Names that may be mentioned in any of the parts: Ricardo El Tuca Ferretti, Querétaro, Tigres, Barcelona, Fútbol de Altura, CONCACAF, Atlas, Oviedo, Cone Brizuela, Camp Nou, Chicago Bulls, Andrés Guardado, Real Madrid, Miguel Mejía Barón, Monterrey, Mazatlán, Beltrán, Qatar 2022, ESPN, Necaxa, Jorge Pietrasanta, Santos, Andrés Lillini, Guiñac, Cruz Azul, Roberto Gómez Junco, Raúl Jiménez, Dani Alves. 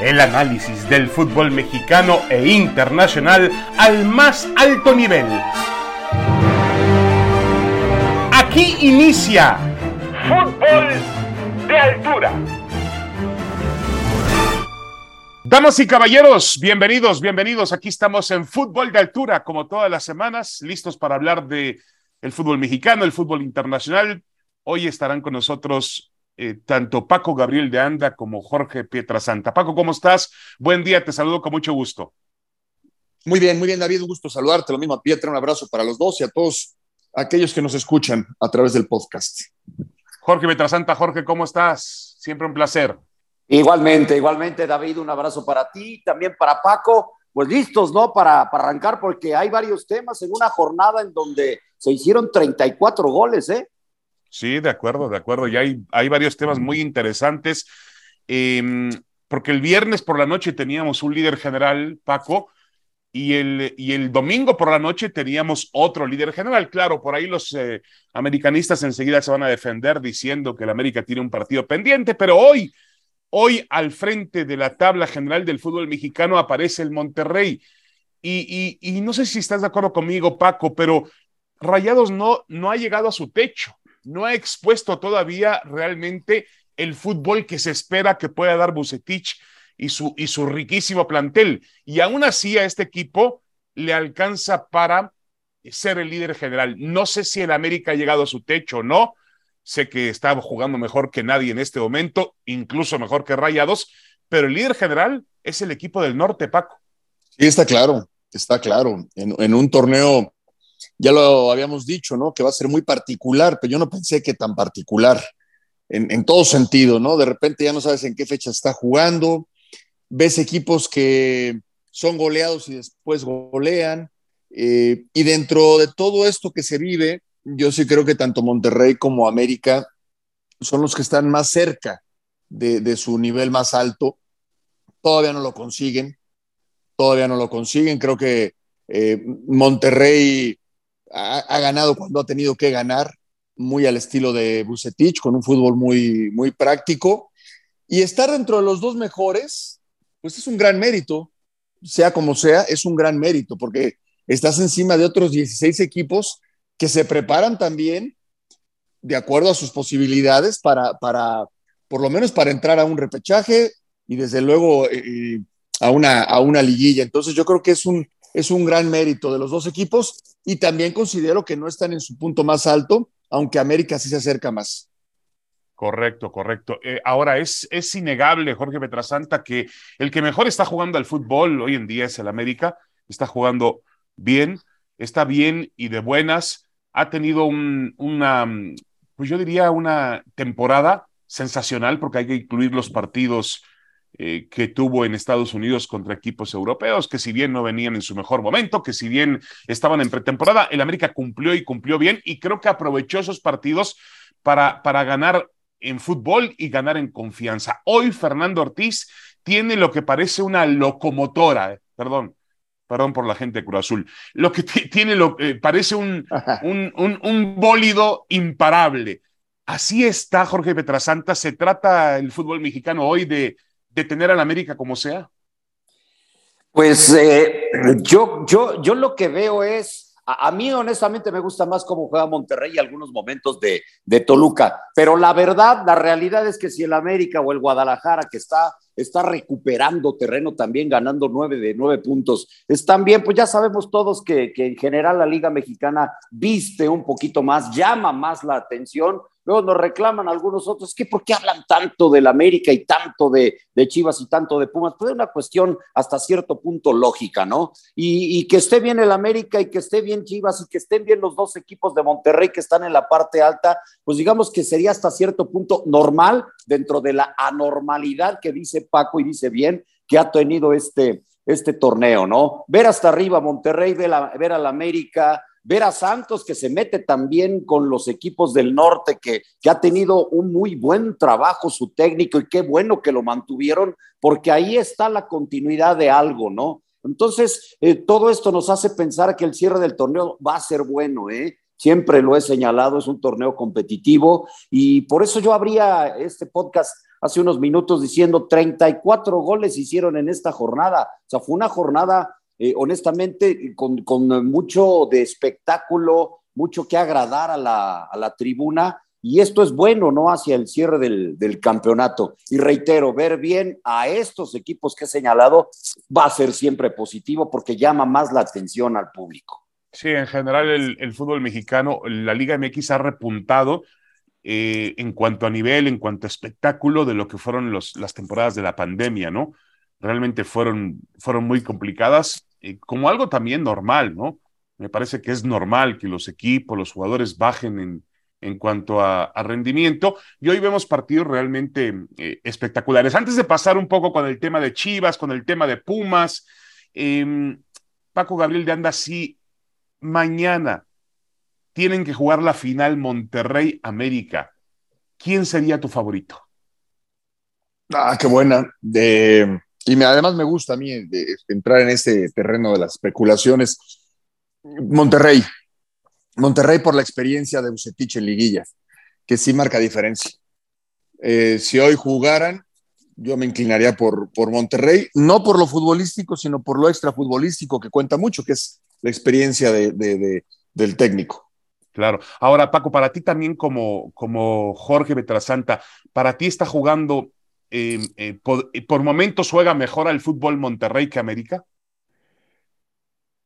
El análisis del fútbol mexicano e internacional al más alto nivel. Aquí inicia Fútbol de Altura. Damas y caballeros, bienvenidos. Aquí estamos en Fútbol de Altura, como todas las semanas, listos para hablar de el fútbol mexicano, el fútbol internacional. Hoy estarán con nosotros tanto Paco Gabriel de Anda como Jorge Pietrasanta. Paco, ¿cómo estás? Buen día, te saludo con mucho gusto. Muy bien, David, un gusto saludarte. Lo mismo a Pietra, un abrazo para los dos y a todos aquellos que nos escuchan a través del podcast. Jorge Pietrasanta, Jorge, ¿cómo estás? Siempre un placer. Igualmente, David, un abrazo para ti, también para Paco. Pues listos, ¿no? Para arrancar, porque hay varios temas en una jornada en donde se hicieron 34 goles, ¿eh? Sí, de acuerdo. Ya hay varios temas muy interesantes, porque el viernes por la noche teníamos un líder general, Paco, y el domingo por la noche teníamos otro líder general. Claro, por ahí los americanistas enseguida se van a defender diciendo que el América tiene un partido pendiente, pero hoy al frente de la tabla general del fútbol mexicano aparece el Monterrey. Y no sé si estás de acuerdo conmigo, Paco, pero Rayados no ha llegado a su techo. No ha expuesto todavía realmente el fútbol que se espera que pueda dar Vucetich y su riquísimo plantel. Y aún así a este equipo le alcanza para ser el líder general. No sé si el América ha llegado a su techo o no. Sé que está jugando mejor que nadie en este momento, incluso mejor que Rayados, pero el líder general es el equipo del norte, Paco. Sí, está claro. En un torneo... Ya lo habíamos dicho, ¿no? Que va a ser muy particular, pero yo no pensé que tan particular en todo sentido, ¿no? De repente ya no sabes en qué fecha está jugando, ves equipos que son goleados y después golean, y dentro de todo esto que se vive, yo sí creo que tanto Monterrey como América son los que están más cerca de su nivel más alto. Todavía no lo consiguen, creo que Monterrey ha ganado cuando ha tenido que ganar, muy al estilo de Vucetich, con un fútbol muy, muy práctico, y estar dentro de los dos mejores pues es un gran mérito, sea como sea, es un gran mérito, porque estás encima de otros 16 equipos que se preparan también de acuerdo a sus posibilidades para por lo menos para entrar a un repechaje y desde luego a una liguilla. Entonces yo creo que es un gran mérito de los dos equipos y también considero que no están en su punto más alto, aunque América sí se acerca más. Correcto. Ahora, es innegable, Jorge Pietrasanta, que el que mejor está jugando al fútbol hoy en día es el América. Está jugando bien, está bien y de buenas. Ha tenido una temporada sensacional, porque hay que incluir los partidos que tuvo en Estados Unidos contra equipos europeos, que si bien no venían en su mejor momento, que si bien estaban en pretemporada, el América cumplió bien y creo que aprovechó esos partidos para ganar en fútbol y ganar en confianza. Hoy Fernando Ortiz tiene lo que parece una locomotora, perdón por la gente de Cruz Azul, lo que tiene parece un bólido imparable. Así está Jorge Pietrasanta, se trata el fútbol mexicano hoy de tener al América como sea? Pues yo lo que veo es, a mí honestamente me gusta más cómo juega Monterrey y algunos momentos de Toluca, pero la verdad, la realidad es que si el América o el Guadalajara, que está recuperando terreno también, ganando 9 de 9 puntos, están bien, pues ya sabemos todos que en general la Liga Mexicana viste un poquito más, llama más la atención. Luego nos reclaman algunos otros, que ¿por qué hablan tanto del América y tanto de Chivas y tanto de Pumas? Pues es una cuestión hasta cierto punto lógica, ¿no? Y que esté bien el América y que esté bien Chivas y que estén bien los dos equipos de Monterrey que están en la parte alta, pues digamos que sería hasta cierto punto normal dentro de la anormalidad que dice Paco y dice bien que ha tenido este torneo, ¿no? Ver hasta arriba Monterrey, ver al América... Ver a Santos, que se mete también con los equipos del norte, que ha tenido un muy buen trabajo su técnico y qué bueno que lo mantuvieron, porque ahí está la continuidad de algo, ¿no? Entonces, todo esto nos hace pensar que el cierre del torneo va a ser bueno, ¿eh? Siempre lo he señalado, es un torneo competitivo y por eso yo abría este podcast hace unos minutos diciendo 34 goles hicieron en esta jornada. O sea, fue una jornada, honestamente, con mucho de espectáculo, mucho que agradar a la tribuna, y esto es bueno, ¿no?, hacia el cierre del campeonato. Y reitero, ver bien a estos equipos que he señalado va a ser siempre positivo porque llama más la atención al público. Sí, en general el fútbol mexicano, la Liga MX ha repuntado en cuanto a nivel, en cuanto a espectáculo de lo que fueron las temporadas de la pandemia, ¿no? Realmente fueron muy complicadas, como algo también normal, ¿no? Me parece que es normal que los equipos, los jugadores bajen en cuanto a rendimiento, y hoy vemos partidos realmente espectaculares. Antes de pasar un poco con el tema de Chivas, con el tema de Pumas, Paco Gabriel de Anda, sí, mañana tienen que jugar la final Monterrey-América. ¿Quién sería tu favorito? Ah, qué buena. Y además me gusta a mí entrar en este terreno de las especulaciones. Monterrey por la experiencia de Vucetich en liguilla, que sí marca diferencia. Si hoy jugaran, yo me inclinaría por Monterrey, no por lo futbolístico, sino por lo extrafutbolístico, que cuenta mucho, que es la experiencia del técnico. Claro. Ahora, Paco, para ti también, como Jorge Pietrasanta, para ti está jugando, por momentos juega mejor al fútbol Monterrey que América.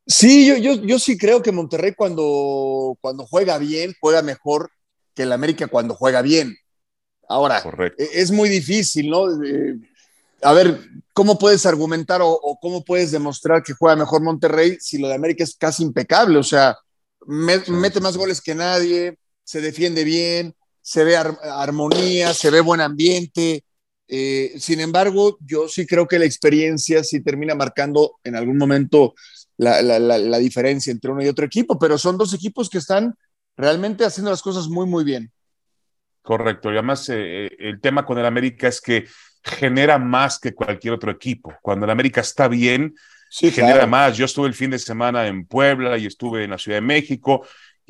Sí, yo sí creo que Monterrey cuando juega bien, juega mejor que el América cuando juega bien. Ahora, correcto, es muy difícil, ¿no? A ver, ¿cómo puedes argumentar o cómo puedes demostrar que juega mejor Monterrey si lo de América es casi impecable? O sea, mete más goles que nadie, se defiende bien, se ve armonía, se ve buen ambiente. Sin embargo, yo sí creo que la experiencia sí termina marcando en algún momento la diferencia entre uno y otro equipo, pero son dos equipos que están realmente haciendo las cosas muy, muy bien. Correcto, y además el tema con el América es que genera más que cualquier otro equipo. Cuando el América está bien, sí, genera más. Yo estuve el fin de semana en Puebla y estuve en la Ciudad de México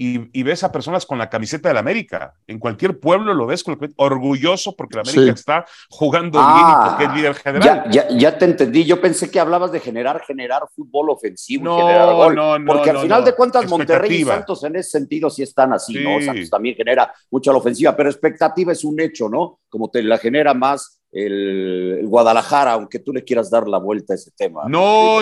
y ves a personas con la camiseta del América. En cualquier pueblo lo ves orgulloso porque el América está jugando bien y porque es líder general. Ya te entendí. Yo pensé que hablabas de generar fútbol ofensivo. No, generar gol. Porque al final de cuentas Monterrey y Santos en ese sentido sí están así, sí, ¿no? Santos también genera mucha la ofensiva, pero expectativa es un hecho, ¿no? Como te la genera más el Guadalajara, aunque tú le quieras dar la vuelta a ese tema. No,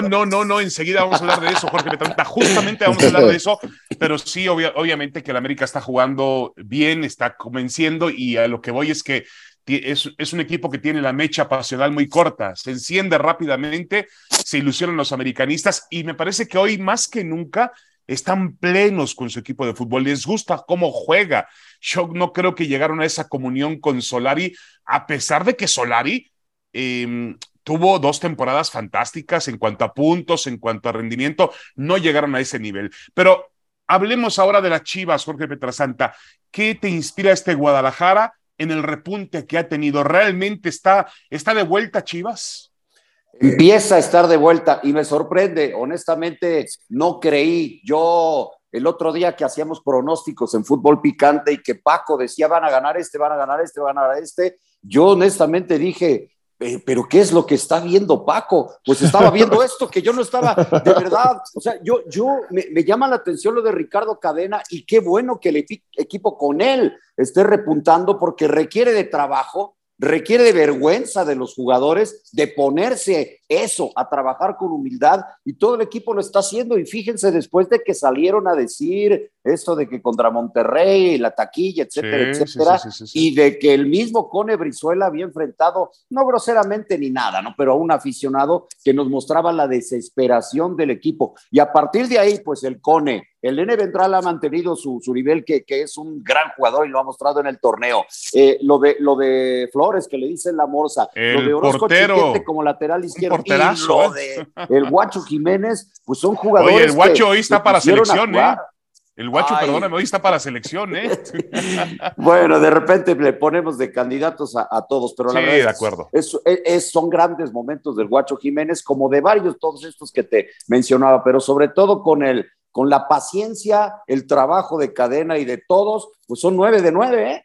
enseguida vamos a hablar de eso, Jorge Pietrasanta, justamente vamos a hablar de eso, pero sí, obviamente que el América está jugando bien, está convenciendo, y a lo que voy es que es un equipo que tiene la mecha pasional muy corta, se enciende rápidamente, se ilusionan los americanistas, y me parece que hoy más que nunca están plenos con su equipo de fútbol, les gusta cómo juega. Yo no creo que llegaron a esa comunión con Solari, a pesar de que Solari tuvo dos temporadas fantásticas en cuanto a puntos, en cuanto a rendimiento, no llegaron a ese nivel. Pero hablemos ahora de las Chivas, Jorge Pietrasanta. ¿Qué te inspira este Guadalajara en el repunte que ha tenido? ¿Realmente está de vuelta Chivas? Empieza a estar de vuelta y me sorprende, honestamente no creí, yo el otro día que hacíamos pronósticos en Fútbol Picante y que Paco decía van a ganar este, yo honestamente dije, pero ¿qué es lo que está viendo Paco? Pues estaba viendo esto que yo no estaba, de verdad, o sea, me llama la atención lo de Ricardo Cadena y qué bueno que el equipo con él esté repuntando porque requiere de trabajo, requiere de vergüenza de los jugadores, de ponerse eso, a trabajar con humildad, y todo el equipo lo está haciendo, y fíjense, después de que salieron a decir esto de que contra Monterrey, la taquilla, etcétera, etcétera, y de que el mismo Cone Brizuela había enfrentado, no groseramente ni nada, ¿no?, pero a un aficionado que nos mostraba la desesperación del equipo, y a partir de ahí, pues el Cone, el Nene Ventral ha mantenido su nivel, que es un gran jugador y lo ha mostrado en el torneo. Lo de Flores, que le dicen la morsa, lo de Orozco portero, Chiquete como lateral izquierdo, y lo de el Guacho Jiménez, pues son jugadores. Oye, el Guacho hoy está para selección, ¿eh? El Guacho, perdóname, hoy está para selección, ¿eh? Bueno, de repente le ponemos de candidatos a todos, pero la verdad son grandes momentos del Guacho Jiménez, como de varios, todos estos que te mencionaba, pero sobre todo con la paciencia, el trabajo de Cadena y de todos, pues son 9 de 9, ¿eh?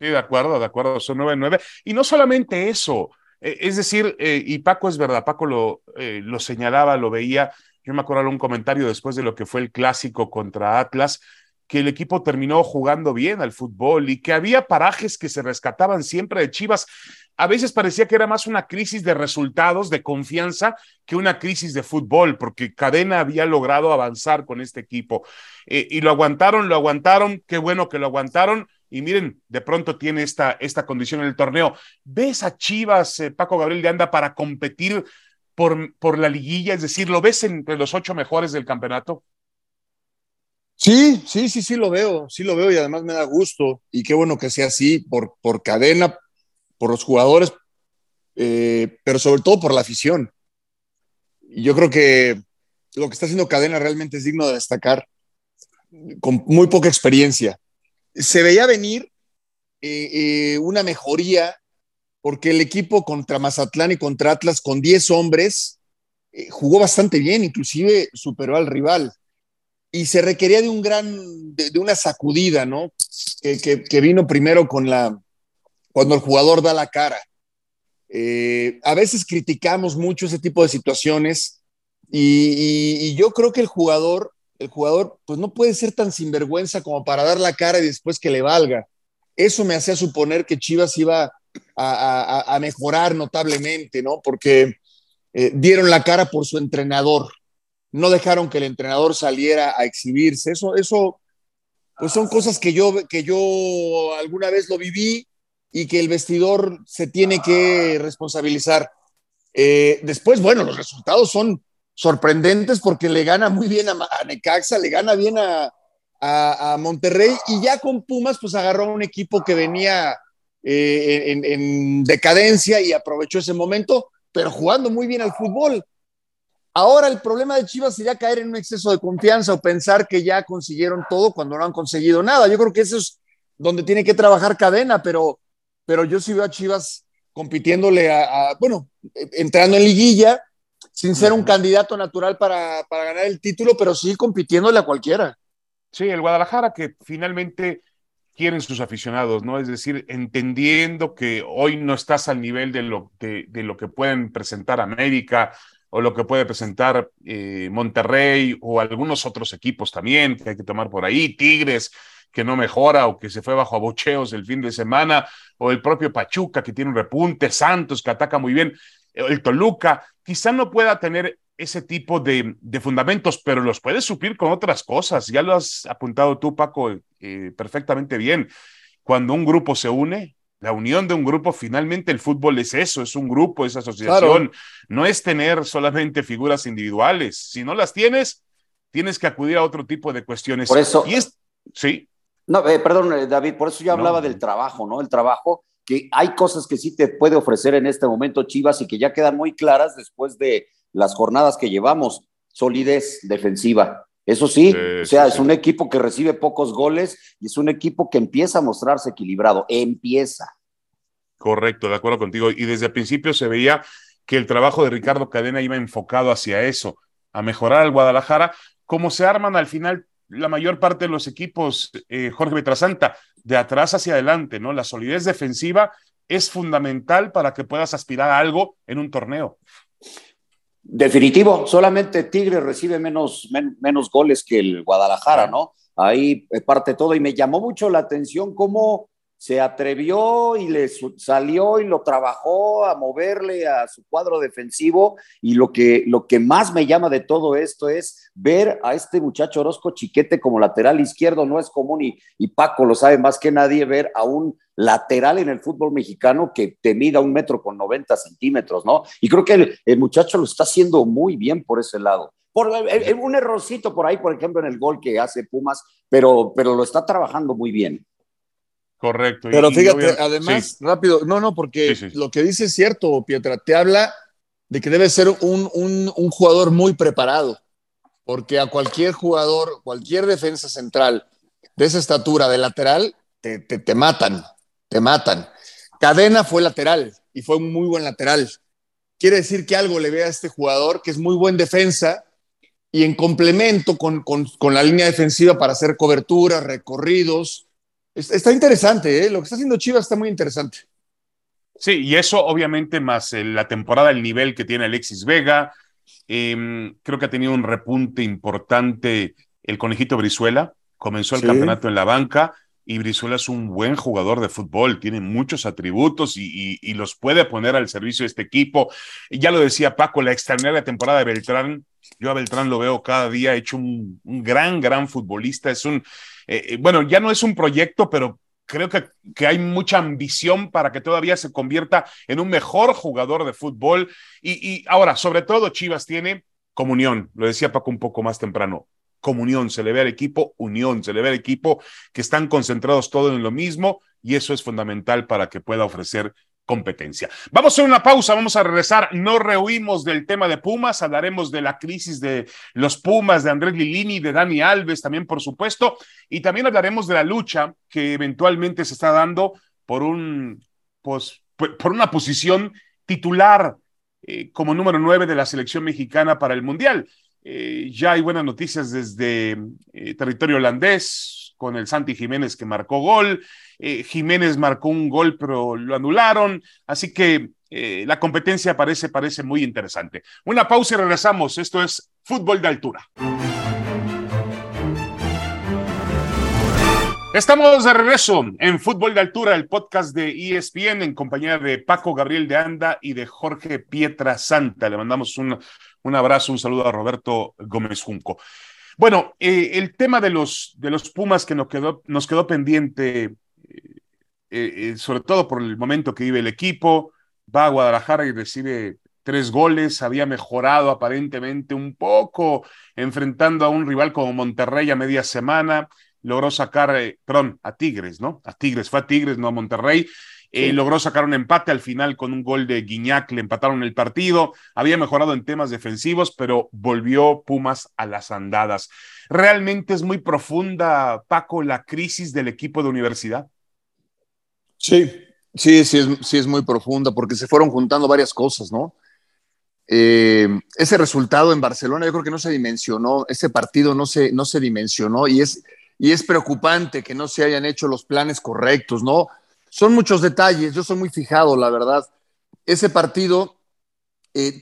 Sí, de acuerdo, son 9-9. Y no solamente eso, es decir, y Paco es verdad, Paco lo señalaba, lo veía, yo me acuerdo de un comentario después de lo que fue el clásico contra Atlas, que el equipo terminó jugando bien al fútbol y que había parajes que se rescataban siempre de Chivas. A veces parecía que era más una crisis de resultados, de confianza, que una crisis de fútbol, porque Cadena había logrado avanzar con este equipo. Y lo aguantaron, qué bueno que lo aguantaron. Y miren, de pronto tiene esta condición en el torneo. ¿Ves a Chivas, Paco Gabriel de Anda, para competir por la liguilla? Es decir, ¿lo ves entre los 8 mejores del campeonato? Sí, lo veo y además me da gusto y qué bueno que sea así por Cadena, por los jugadores, pero sobre todo por la afición. Y yo creo que lo que está haciendo Cadena realmente es digno de destacar, con muy poca experiencia. Se veía venir una mejoría porque el equipo contra Mazatlán y contra Atlas con 10 hombres jugó bastante bien, inclusive superó al rival. Y se requería de una sacudida, ¿no? Que vino primero cuando el jugador da la cara. A veces criticamos mucho ese tipo de situaciones y yo creo que el jugador pues no puede ser tan sinvergüenza como para dar la cara y después que le valga. Eso me hacía suponer que Chivas iba a mejorar notablemente, ¿no? Porque dieron la cara por su entrenador. No dejaron que el entrenador saliera a exhibirse. Eso pues son cosas que yo alguna vez lo viví y que el vestidor se tiene que responsabilizar. Después, bueno, los resultados son sorprendentes porque le gana muy bien a Necaxa, le gana bien a Monterrey y ya con Pumas pues agarró a un equipo que venía en decadencia y aprovechó ese momento, pero jugando muy bien al fútbol. Ahora el problema de Chivas sería caer en un exceso de confianza o pensar que ya consiguieron todo cuando no han conseguido nada. Yo creo que eso es donde tiene que trabajar Cadena, pero yo sí veo a Chivas compitiéndole entrando en liguilla sin ser un candidato natural para ganar el título, pero sí compitiéndole a cualquiera. Sí, el Guadalajara que finalmente quieren sus aficionados, ¿no? Es decir, entendiendo que hoy no estás al nivel de lo que pueden presentar América, o lo que puede presentar Monterrey o algunos otros equipos también que hay que tomar por ahí, Tigres que no mejora o que se fue bajo abucheos el fin de semana, o el propio Pachuca que tiene un repunte, Santos que ataca muy bien, el Toluca quizá no pueda tener ese tipo de fundamentos, pero los puedes suplir con otras cosas, ya lo has apuntado tú, Paco, perfectamente bien. Cuando un grupo se une, la unión de un grupo, finalmente el fútbol es eso, es un grupo, es asociación. Claro. No es tener solamente figuras individuales. Si no las tienes, tienes que acudir a otro tipo de cuestiones. Por eso. Sí. No, perdón, David, por eso yo hablaba del trabajo, ¿no? El trabajo, que hay cosas que sí te puede ofrecer en este momento Chivas y que ya quedan muy claras después de las jornadas que llevamos. Solidez defensiva. Eso sí, es un equipo que recibe pocos goles y es un equipo que empieza a mostrarse equilibrado, empieza. Correcto, de acuerdo contigo. Y desde el principio se veía que el trabajo de Ricardo Cadena iba enfocado hacia eso, a mejorar al Guadalajara, como se arman al final la mayor parte de los equipos, Jorge Pietrasanta, de atrás hacia adelante, ¿no? La solidez defensiva es fundamental para que puedas aspirar a algo en un torneo. Definitivo, solamente Tigres recibe menos goles que el Guadalajara, ¿no? Ahí parte todo y me llamó mucho la atención cómo se atrevió y le salió y lo trabajó a moverle a su cuadro defensivo y lo que más me llama de todo esto es ver a este muchacho Orozco Chiquete como lateral izquierdo, no es común y Paco lo sabe más que nadie, ver a un lateral en el fútbol mexicano que te mida 1.90 metros, ¿no? Y creo que el muchacho lo está haciendo muy bien por ese lado. Por un errorcito por ahí, por ejemplo, en el gol que hace Pumas, pero lo está trabajando muy bien. Correcto. Pero fíjate, además, rápido, porque lo que dice es cierto, Pietra, te habla de que debe ser un jugador muy preparado, porque a cualquier jugador, cualquier defensa central de esa estatura de lateral, te matan. Cadena fue lateral y fue un muy buen lateral. Quiere decir que algo le ve a este jugador que es muy buen defensa y en complemento con la línea defensiva para hacer coberturas, recorridos, Está interesante, ¿eh? Lo que está haciendo Chivas está muy interesante. Sí, y eso obviamente más la temporada, el nivel que tiene Alexis Vega. Creo que ha tenido un repunte importante el Conejito Brizuela. Comenzó el campeonato en la banca y Brizuela es un buen jugador de fútbol. Tiene muchos atributos y los puede poner al servicio de este equipo. Ya lo decía Paco, la extraordinaria temporada de Beltrán. Yo a Beltrán lo veo cada día hecho un gran futbolista. Es un bueno, ya no es un proyecto, pero creo que hay mucha ambición para que todavía se convierta en un mejor jugador de fútbol. Y ahora, sobre todo, Chivas tiene comunión. Lo decía Paco un poco más temprano. Comunión, se le ve al equipo, unión, se le ve al equipo, que están concentrados todos en lo mismo, y eso es fundamental para que pueda ofrecer competencia. Vamos a una pausa, vamos a regresar, no rehuimos del tema de Pumas, hablaremos de la crisis de los Pumas, de Andrés Lillini, de Dani Alves también, por supuesto, y también hablaremos de la lucha que eventualmente se está dando por una posición titular como número 9 de la selección mexicana para el Mundial. Ya hay buenas noticias desde territorio holandés con el Santi Jiménez que marcó gol. Jiménez marcó un gol pero lo anularon, así que la competencia parece muy interesante. Una pausa y regresamos. Esto es Fútbol de Altura. Estamos de regreso en Fútbol de Altura, el podcast de ESPN, en compañía de Paco Gabriel de Anda y de Jorge Pietrasanta. Le mandamos un abrazo, un saludo a Roberto Gómez Junco. Bueno, el tema de los Pumas que nos quedó pendiente, sobre todo por el momento que vive el equipo. Va a Guadalajara y recibe 3 goles, había mejorado aparentemente un poco, enfrentando a un rival como Monterrey a media semana, logró sacar, a Tigres, ¿no? Fue a Tigres, no a Monterrey. Sí. Logró sacar un empate al final con un gol de Guiñac, le empataron el partido, había mejorado en temas defensivos, pero volvió Pumas a las andadas. ¿Realmente es muy profunda, Paco, la crisis del equipo de Universidad? Sí, es muy profunda, porque se fueron juntando varias cosas, ¿no? Ese resultado en Barcelona yo creo que no se dimensionó, ese partido no se dimensionó, y es preocupante que no se hayan hecho los planes correctos, ¿no? Son muchos detalles, yo soy muy fijado, la verdad. Ese partido,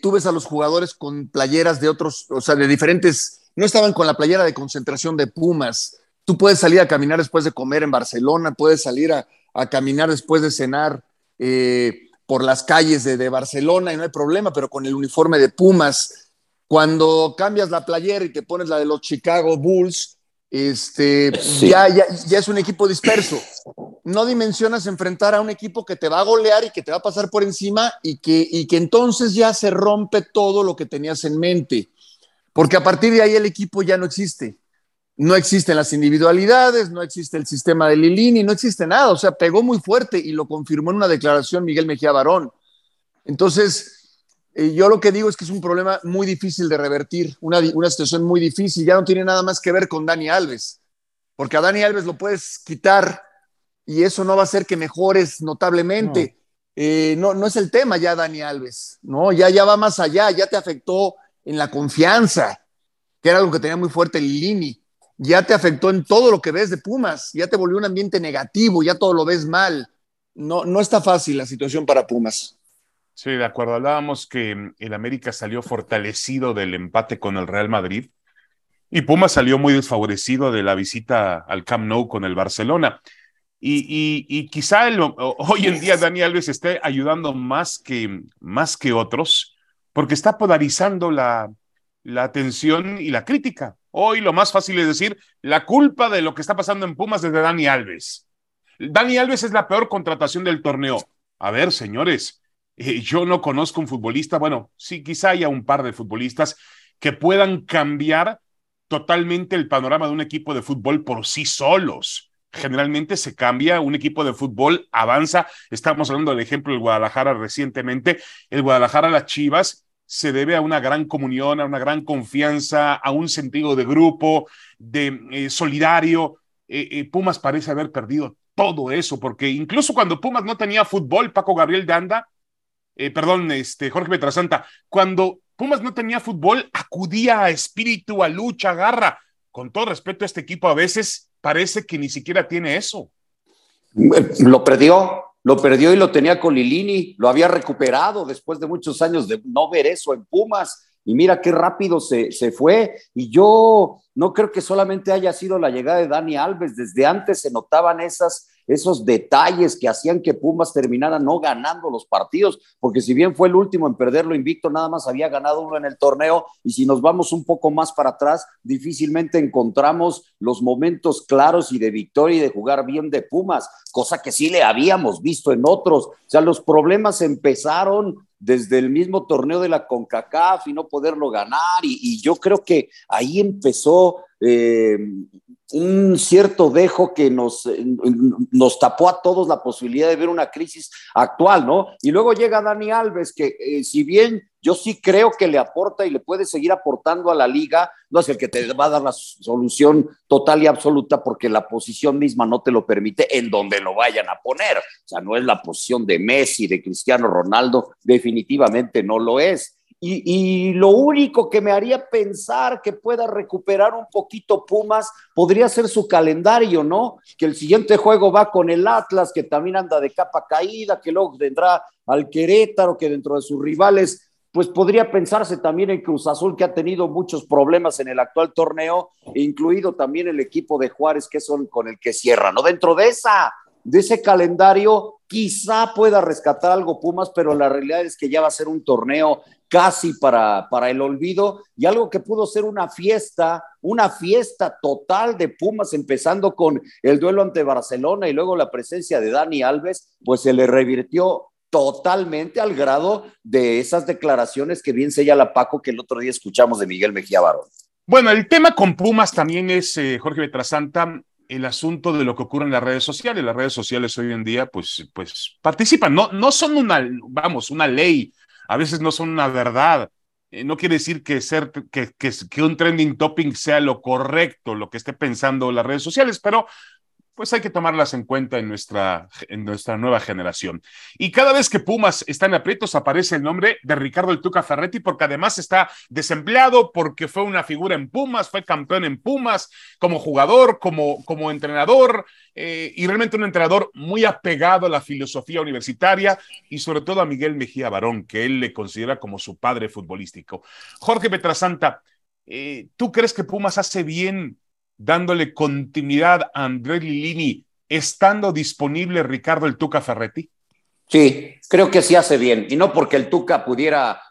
tú ves a los jugadores con playeras de otros, o sea, de diferentes, no estaban con la playera de concentración de Pumas. Tú puedes salir a caminar después de comer en Barcelona, puedes salir a caminar después de cenar por las calles de Barcelona y no hay problema, pero con el uniforme de Pumas, cuando cambias la playera y te pones la de los Chicago Bulls, ya es un equipo disperso. No dimensionas enfrentar a un equipo que te va a golear y que te va a pasar por encima y que entonces ya se rompe todo lo que tenías en mente, porque a partir de ahí el equipo ya no existe, no existen las individualidades, no existe el sistema de Lillini, no existe nada. O sea, pegó muy fuerte y lo confirmó en una declaración Miguel Mejía Barón. Entonces yo lo que digo es que es un problema muy difícil de revertir, una situación muy difícil. Ya no tiene nada más que ver con Dani Alves, porque a Dani Alves lo puedes quitar y eso no va a hacer que mejores notablemente. No es el tema ya Dani Alves, ¿no? Ya va más allá, ya te afectó en la confianza, que era algo que tenía muy fuerte Lillini, ya te afectó en todo lo que ves de Pumas, ya te volvió un ambiente negativo, ya todo lo ves mal. No está fácil la situación para Pumas. Sí, de acuerdo. Hablábamos que el América salió fortalecido del empate con el Real Madrid y Pumas salió muy desfavorecido de la visita al Camp Nou con el Barcelona. Y quizá hoy en día Dani Alves esté ayudando más que otros, porque está polarizando la atención y la crítica. Hoy lo más fácil es decir la culpa de lo que está pasando en Pumas es de Dani Alves. Dani Alves es la peor contratación del torneo. A ver, señores, yo no conozco un futbolista, bueno, sí, quizá haya un par de futbolistas que puedan cambiar totalmente el panorama de un equipo de fútbol por sí solos. Generalmente se cambia, un equipo de fútbol avanza. Estamos hablando del ejemplo del Guadalajara recientemente. El Guadalajara a las Chivas se debe a una gran comunión, a una gran confianza, a un sentido de grupo, de solidario. Pumas parece haber perdido todo eso, porque incluso cuando Pumas no tenía fútbol, Paco Gabriel de Anda, Jorge Pietrasanta, cuando Pumas no tenía fútbol, acudía a espíritu, a lucha, a garra. Con todo respeto a este equipo, a veces parece que ni siquiera tiene eso. Lo perdió y lo tenía con Lillini, lo había recuperado después de muchos años de no ver eso en Pumas, y mira qué rápido se fue. Y yo no creo que solamente haya sido la llegada de Dani Alves, desde antes se notaban esos detalles que hacían que Pumas terminara no ganando los partidos, porque si bien fue el último en perderlo invicto, nada más había ganado uno en el torneo, y si nos vamos un poco más para atrás, difícilmente encontramos los momentos claros y de victoria y de jugar bien de Pumas, cosa que sí le habíamos visto en otros. O sea, los problemas empezaron desde el mismo torneo de la CONCACAF y no poderlo ganar, y yo creo que ahí empezó un cierto dejo que nos tapó a todos la posibilidad de ver una crisis actual, ¿no? Y luego llega Dani Alves, que si bien yo sí creo que le aporta y le puede seguir aportando a la liga, no es el que te va a dar la solución total y absoluta, porque la posición misma no te lo permite en donde lo vayan a poner. O sea, no es la posición de Messi, de Cristiano Ronaldo, definitivamente no lo es. Y lo único que me haría pensar que pueda recuperar un poquito Pumas podría ser su calendario, ¿no? Que el siguiente juego va con el Atlas, que también anda de capa caída, que luego tendrá al Querétaro, que dentro de sus rivales, pues podría pensarse también en Cruz Azul, que ha tenido muchos problemas en el actual torneo, incluido también el equipo de Juárez, que son con el que cierra, ¿no? Dentro de ese calendario quizá pueda rescatar algo Pumas, pero la realidad es que ya va a ser un torneo casi para el olvido, y algo que pudo ser una fiesta total de Pumas, empezando con el duelo ante Barcelona y luego la presencia de Dani Alves, pues se le revirtió totalmente, al grado de esas declaraciones que bien señala Paco, que el otro día escuchamos de Miguel Mejía Barón. Bueno, el tema con Pumas también es, Jorge Pietrasanta, el asunto de lo que ocurre en las redes sociales. Las redes sociales hoy en día, pues participan, no son una ley, a veces no son una verdad. No quiere decir que un trending topic sea lo correcto, lo que esté pensando las redes sociales, pero pues hay que tomarlas en cuenta en nuestra nueva generación. Y cada vez que Pumas está en aprietos aparece el nombre de Ricardo El Tuca Ferretti, porque además está desempleado, porque fue una figura en Pumas, fue campeón en Pumas, como jugador, como entrenador, y realmente un entrenador muy apegado a la filosofía universitaria y sobre todo a Miguel Mejía Barón, que él le considera como su padre futbolístico. Jorge Pietrasanta, ¿tú crees que Pumas hace bien dándole continuidad a Andrés Lillini, estando disponible Ricardo El Tuca Ferretti? Sí, creo que sí hace bien, y no porque el Tuca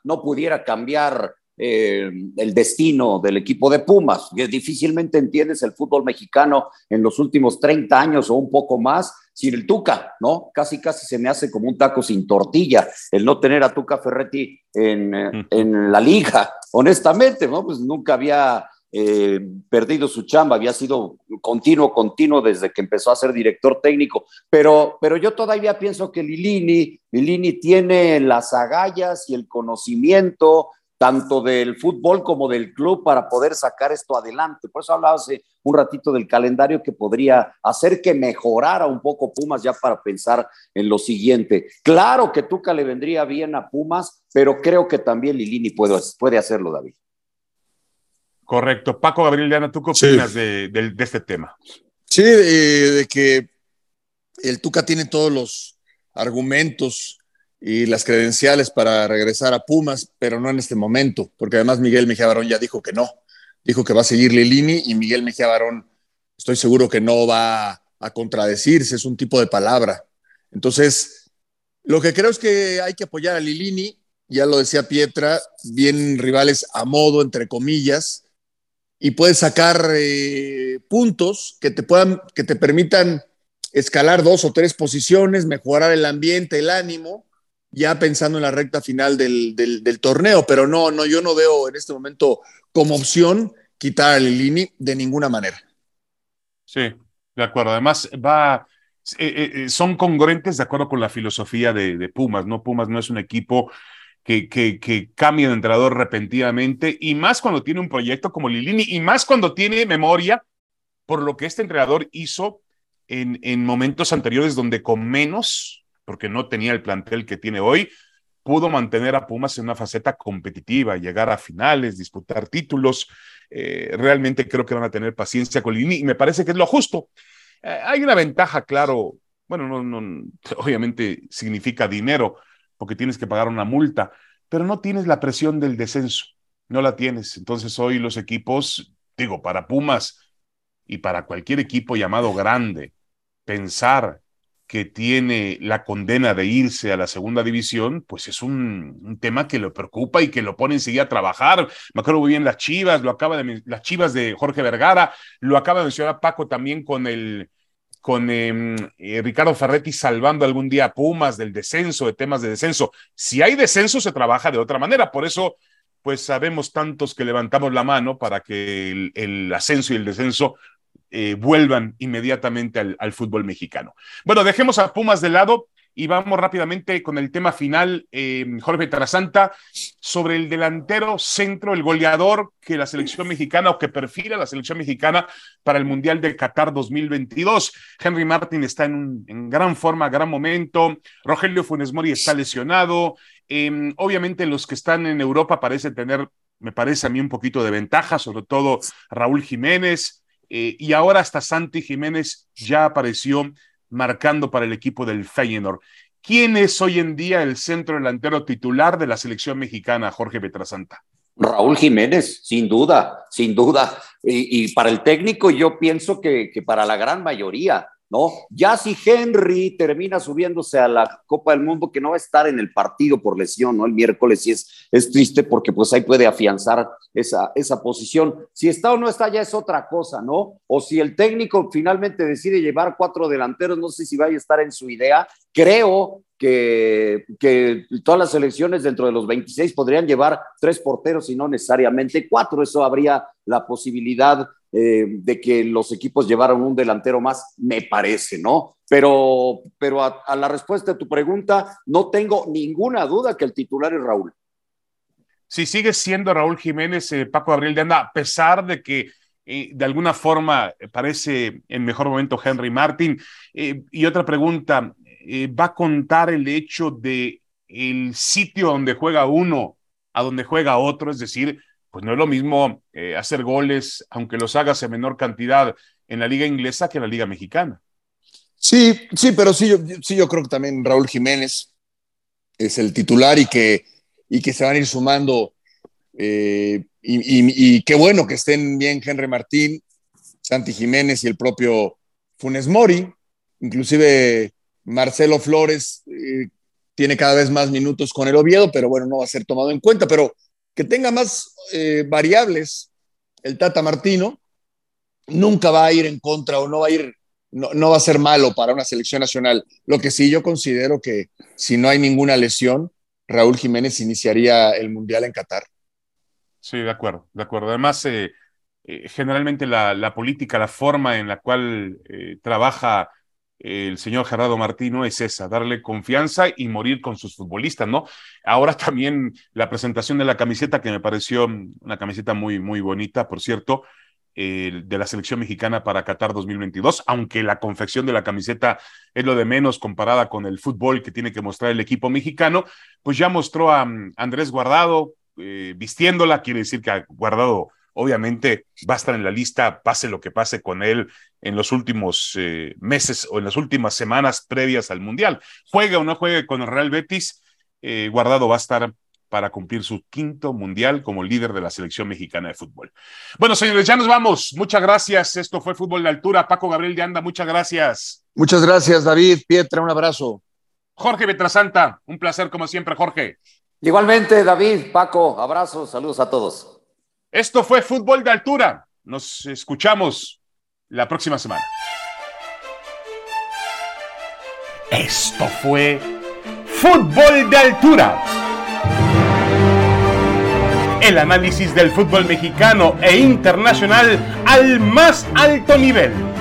no pudiera cambiar el destino del equipo de Pumas. Difícilmente entiendes el fútbol mexicano en los últimos 30 años o un poco más sin el Tuca, ¿no? Casi se me hace como un taco sin tortilla el no tener a Tuca Ferretti en la liga, honestamente, ¿no? Pues nunca había perdido su chamba, había sido continuo desde que empezó a ser director técnico, pero yo todavía pienso que Lillini tiene las agallas y el conocimiento tanto del fútbol como del club para poder sacar esto adelante. Por eso hablaba hace un ratito del calendario, que podría hacer que mejorara un poco Pumas ya para pensar en lo siguiente. Claro que Tuca le vendría bien a Pumas, pero creo que también Lillini puede hacerlo, David. Correcto. Paco Gabriel de Anda, ¿tú qué opinas de este tema? Sí, de que el Tuca tiene todos los argumentos y las credenciales para regresar a Pumas, pero no en este momento, porque además Miguel Mejía Barón ya dijo que no. Dijo que va a seguir Lillini, y Miguel Mejía Barón estoy seguro que no va a contradecirse, es un tipo de palabra. Entonces, lo que creo es que hay que apoyar a Lillini, ya lo decía Pietra, vienen rivales a modo, entre comillas, y puedes sacar puntos que te permitan escalar 2 o 3 posiciones, mejorar el ambiente, el ánimo, ya pensando en la recta final del torneo. Pero no, yo no veo en este momento como opción quitar a Lillini de ninguna manera. Sí, de acuerdo. Además, son congruentes de acuerdo con la filosofía de Pumas, ¿no? Pumas no es un equipo que cambie de entrenador repentinamente, y más cuando tiene un proyecto como Lillini, y más cuando tiene memoria por lo que este entrenador hizo en momentos anteriores, donde con menos, porque no tenía el plantel que tiene hoy, pudo mantener a Pumas en una faceta competitiva, llegar a finales, disputar títulos. Realmente creo que van a tener paciencia con Lillini, y me parece que es lo justo. Hay una ventaja, claro, Bueno, no, obviamente significa dinero, porque tienes que pagar una multa, pero no tienes la presión del descenso, no la tienes. Entonces hoy los equipos, digo, para Pumas y para cualquier equipo llamado grande, pensar que tiene la condena de irse a la segunda división, pues es un tema que lo preocupa y que lo pone enseguida a trabajar. Me acuerdo muy bien las Chivas, las Chivas de Jorge Vergara, lo acaba de mencionar Paco también con Ricardo Ferretti salvando algún día a Pumas del descenso, de temas de descenso. Si hay descenso, se trabaja de otra manera. Por eso, pues sabemos tantos que levantamos la mano para que el ascenso y el descenso vuelvan inmediatamente al fútbol mexicano. Bueno, dejemos a Pumas de lado y vamos rápidamente con el tema final, Jorge Pietrasanta, sobre el delantero centro, el goleador que la selección mexicana o que perfila la selección mexicana para el Mundial de Qatar 2022. Henry Martín está en gran forma, gran momento. Rogelio Funes Mori está lesionado. Obviamente los que están en Europa parecen tener, me parece a mí, un poquito de ventaja, sobre todo Raúl Jiménez. Y ahora hasta Santi Jiménez ya apareció marcando para el equipo del Feyenoord. ¿Quién es hoy en día el centro delantero titular de la selección mexicana, Jorge Pietrasanta? Raúl Jiménez, sin duda. Y para el técnico yo pienso que para la gran mayoría, ¿no? Ya si Henry termina subiéndose a la Copa del Mundo, que no va a estar en el partido por lesión, ¿no? El miércoles, y es triste porque pues ahí puede afianzar esa posición. Si está o no está ya es otra cosa, ¿no? O si el técnico finalmente decide llevar 4 delanteros, no sé si vaya a estar en su idea. Creo que todas las selecciones dentro de los 26 podrían llevar 3 porteros y no necesariamente 4. Eso habría la posibilidad de que los equipos llevaran un delantero más, me parece, ¿no? Pero a la respuesta a tu pregunta, no tengo ninguna duda que el titular es Raúl. Si sigue siendo Raúl Jiménez, Paco Gabriel de Anda, a pesar de que de alguna forma parece en mejor momento Henry Martín. Y otra pregunta, ¿va a contar el hecho de el sitio donde juega uno a donde juega otro? Es decir, pues no es lo mismo hacer goles, aunque los hagas en menor cantidad, en la liga inglesa que en la liga mexicana. Sí, pero yo creo que también Raúl Jiménez es el titular y que se van a ir sumando, y qué bueno que estén bien Henry Martín, Santi Jiménez y el propio Funes Mori. Inclusive Marcelo Flores tiene cada vez más minutos con el Oviedo, pero bueno, no va a ser tomado en cuenta, pero que tenga más variables el Tata Martino nunca va a ir en contra o no va a ser malo para una selección nacional. Lo que sí, yo considero que si no hay ninguna lesión, Raúl Jiménez iniciaría el Mundial en Qatar. Sí, de acuerdo. Además, generalmente la política, la forma en la cual trabaja el señor Gerardo Martino es esa, darle confianza y morir con sus futbolistas, ¿no? Ahora también la presentación de la camiseta, que me pareció una camiseta muy, muy bonita, por cierto, de la selección mexicana para Qatar 2022, aunque la confección de la camiseta es lo de menos comparada con el fútbol que tiene que mostrar el equipo mexicano, pues ya mostró a Andrés Guardado vistiéndola. Quiere decir que Guardado obviamente va a estar en la lista, pase lo que pase con él en los últimos meses o en las últimas semanas previas al Mundial. Juegue o no juegue con el Real Betis, Guardado va a estar para cumplir su 5º Mundial como líder de la selección mexicana de fútbol. Bueno, señores, ya nos vamos. Muchas gracias. Esto fue Fútbol de Altura. Paco Gabriel de Anda, muchas gracias. Muchas gracias, David. Pietra, un abrazo. Jorge Pietrasanta, un placer como siempre, Jorge. Igualmente, David, Paco, abrazos, saludos a todos. Esto fue Fútbol de Altura. Nos escuchamos la próxima semana. Esto fue Fútbol de Altura. El análisis del fútbol mexicano e internacional al más alto nivel.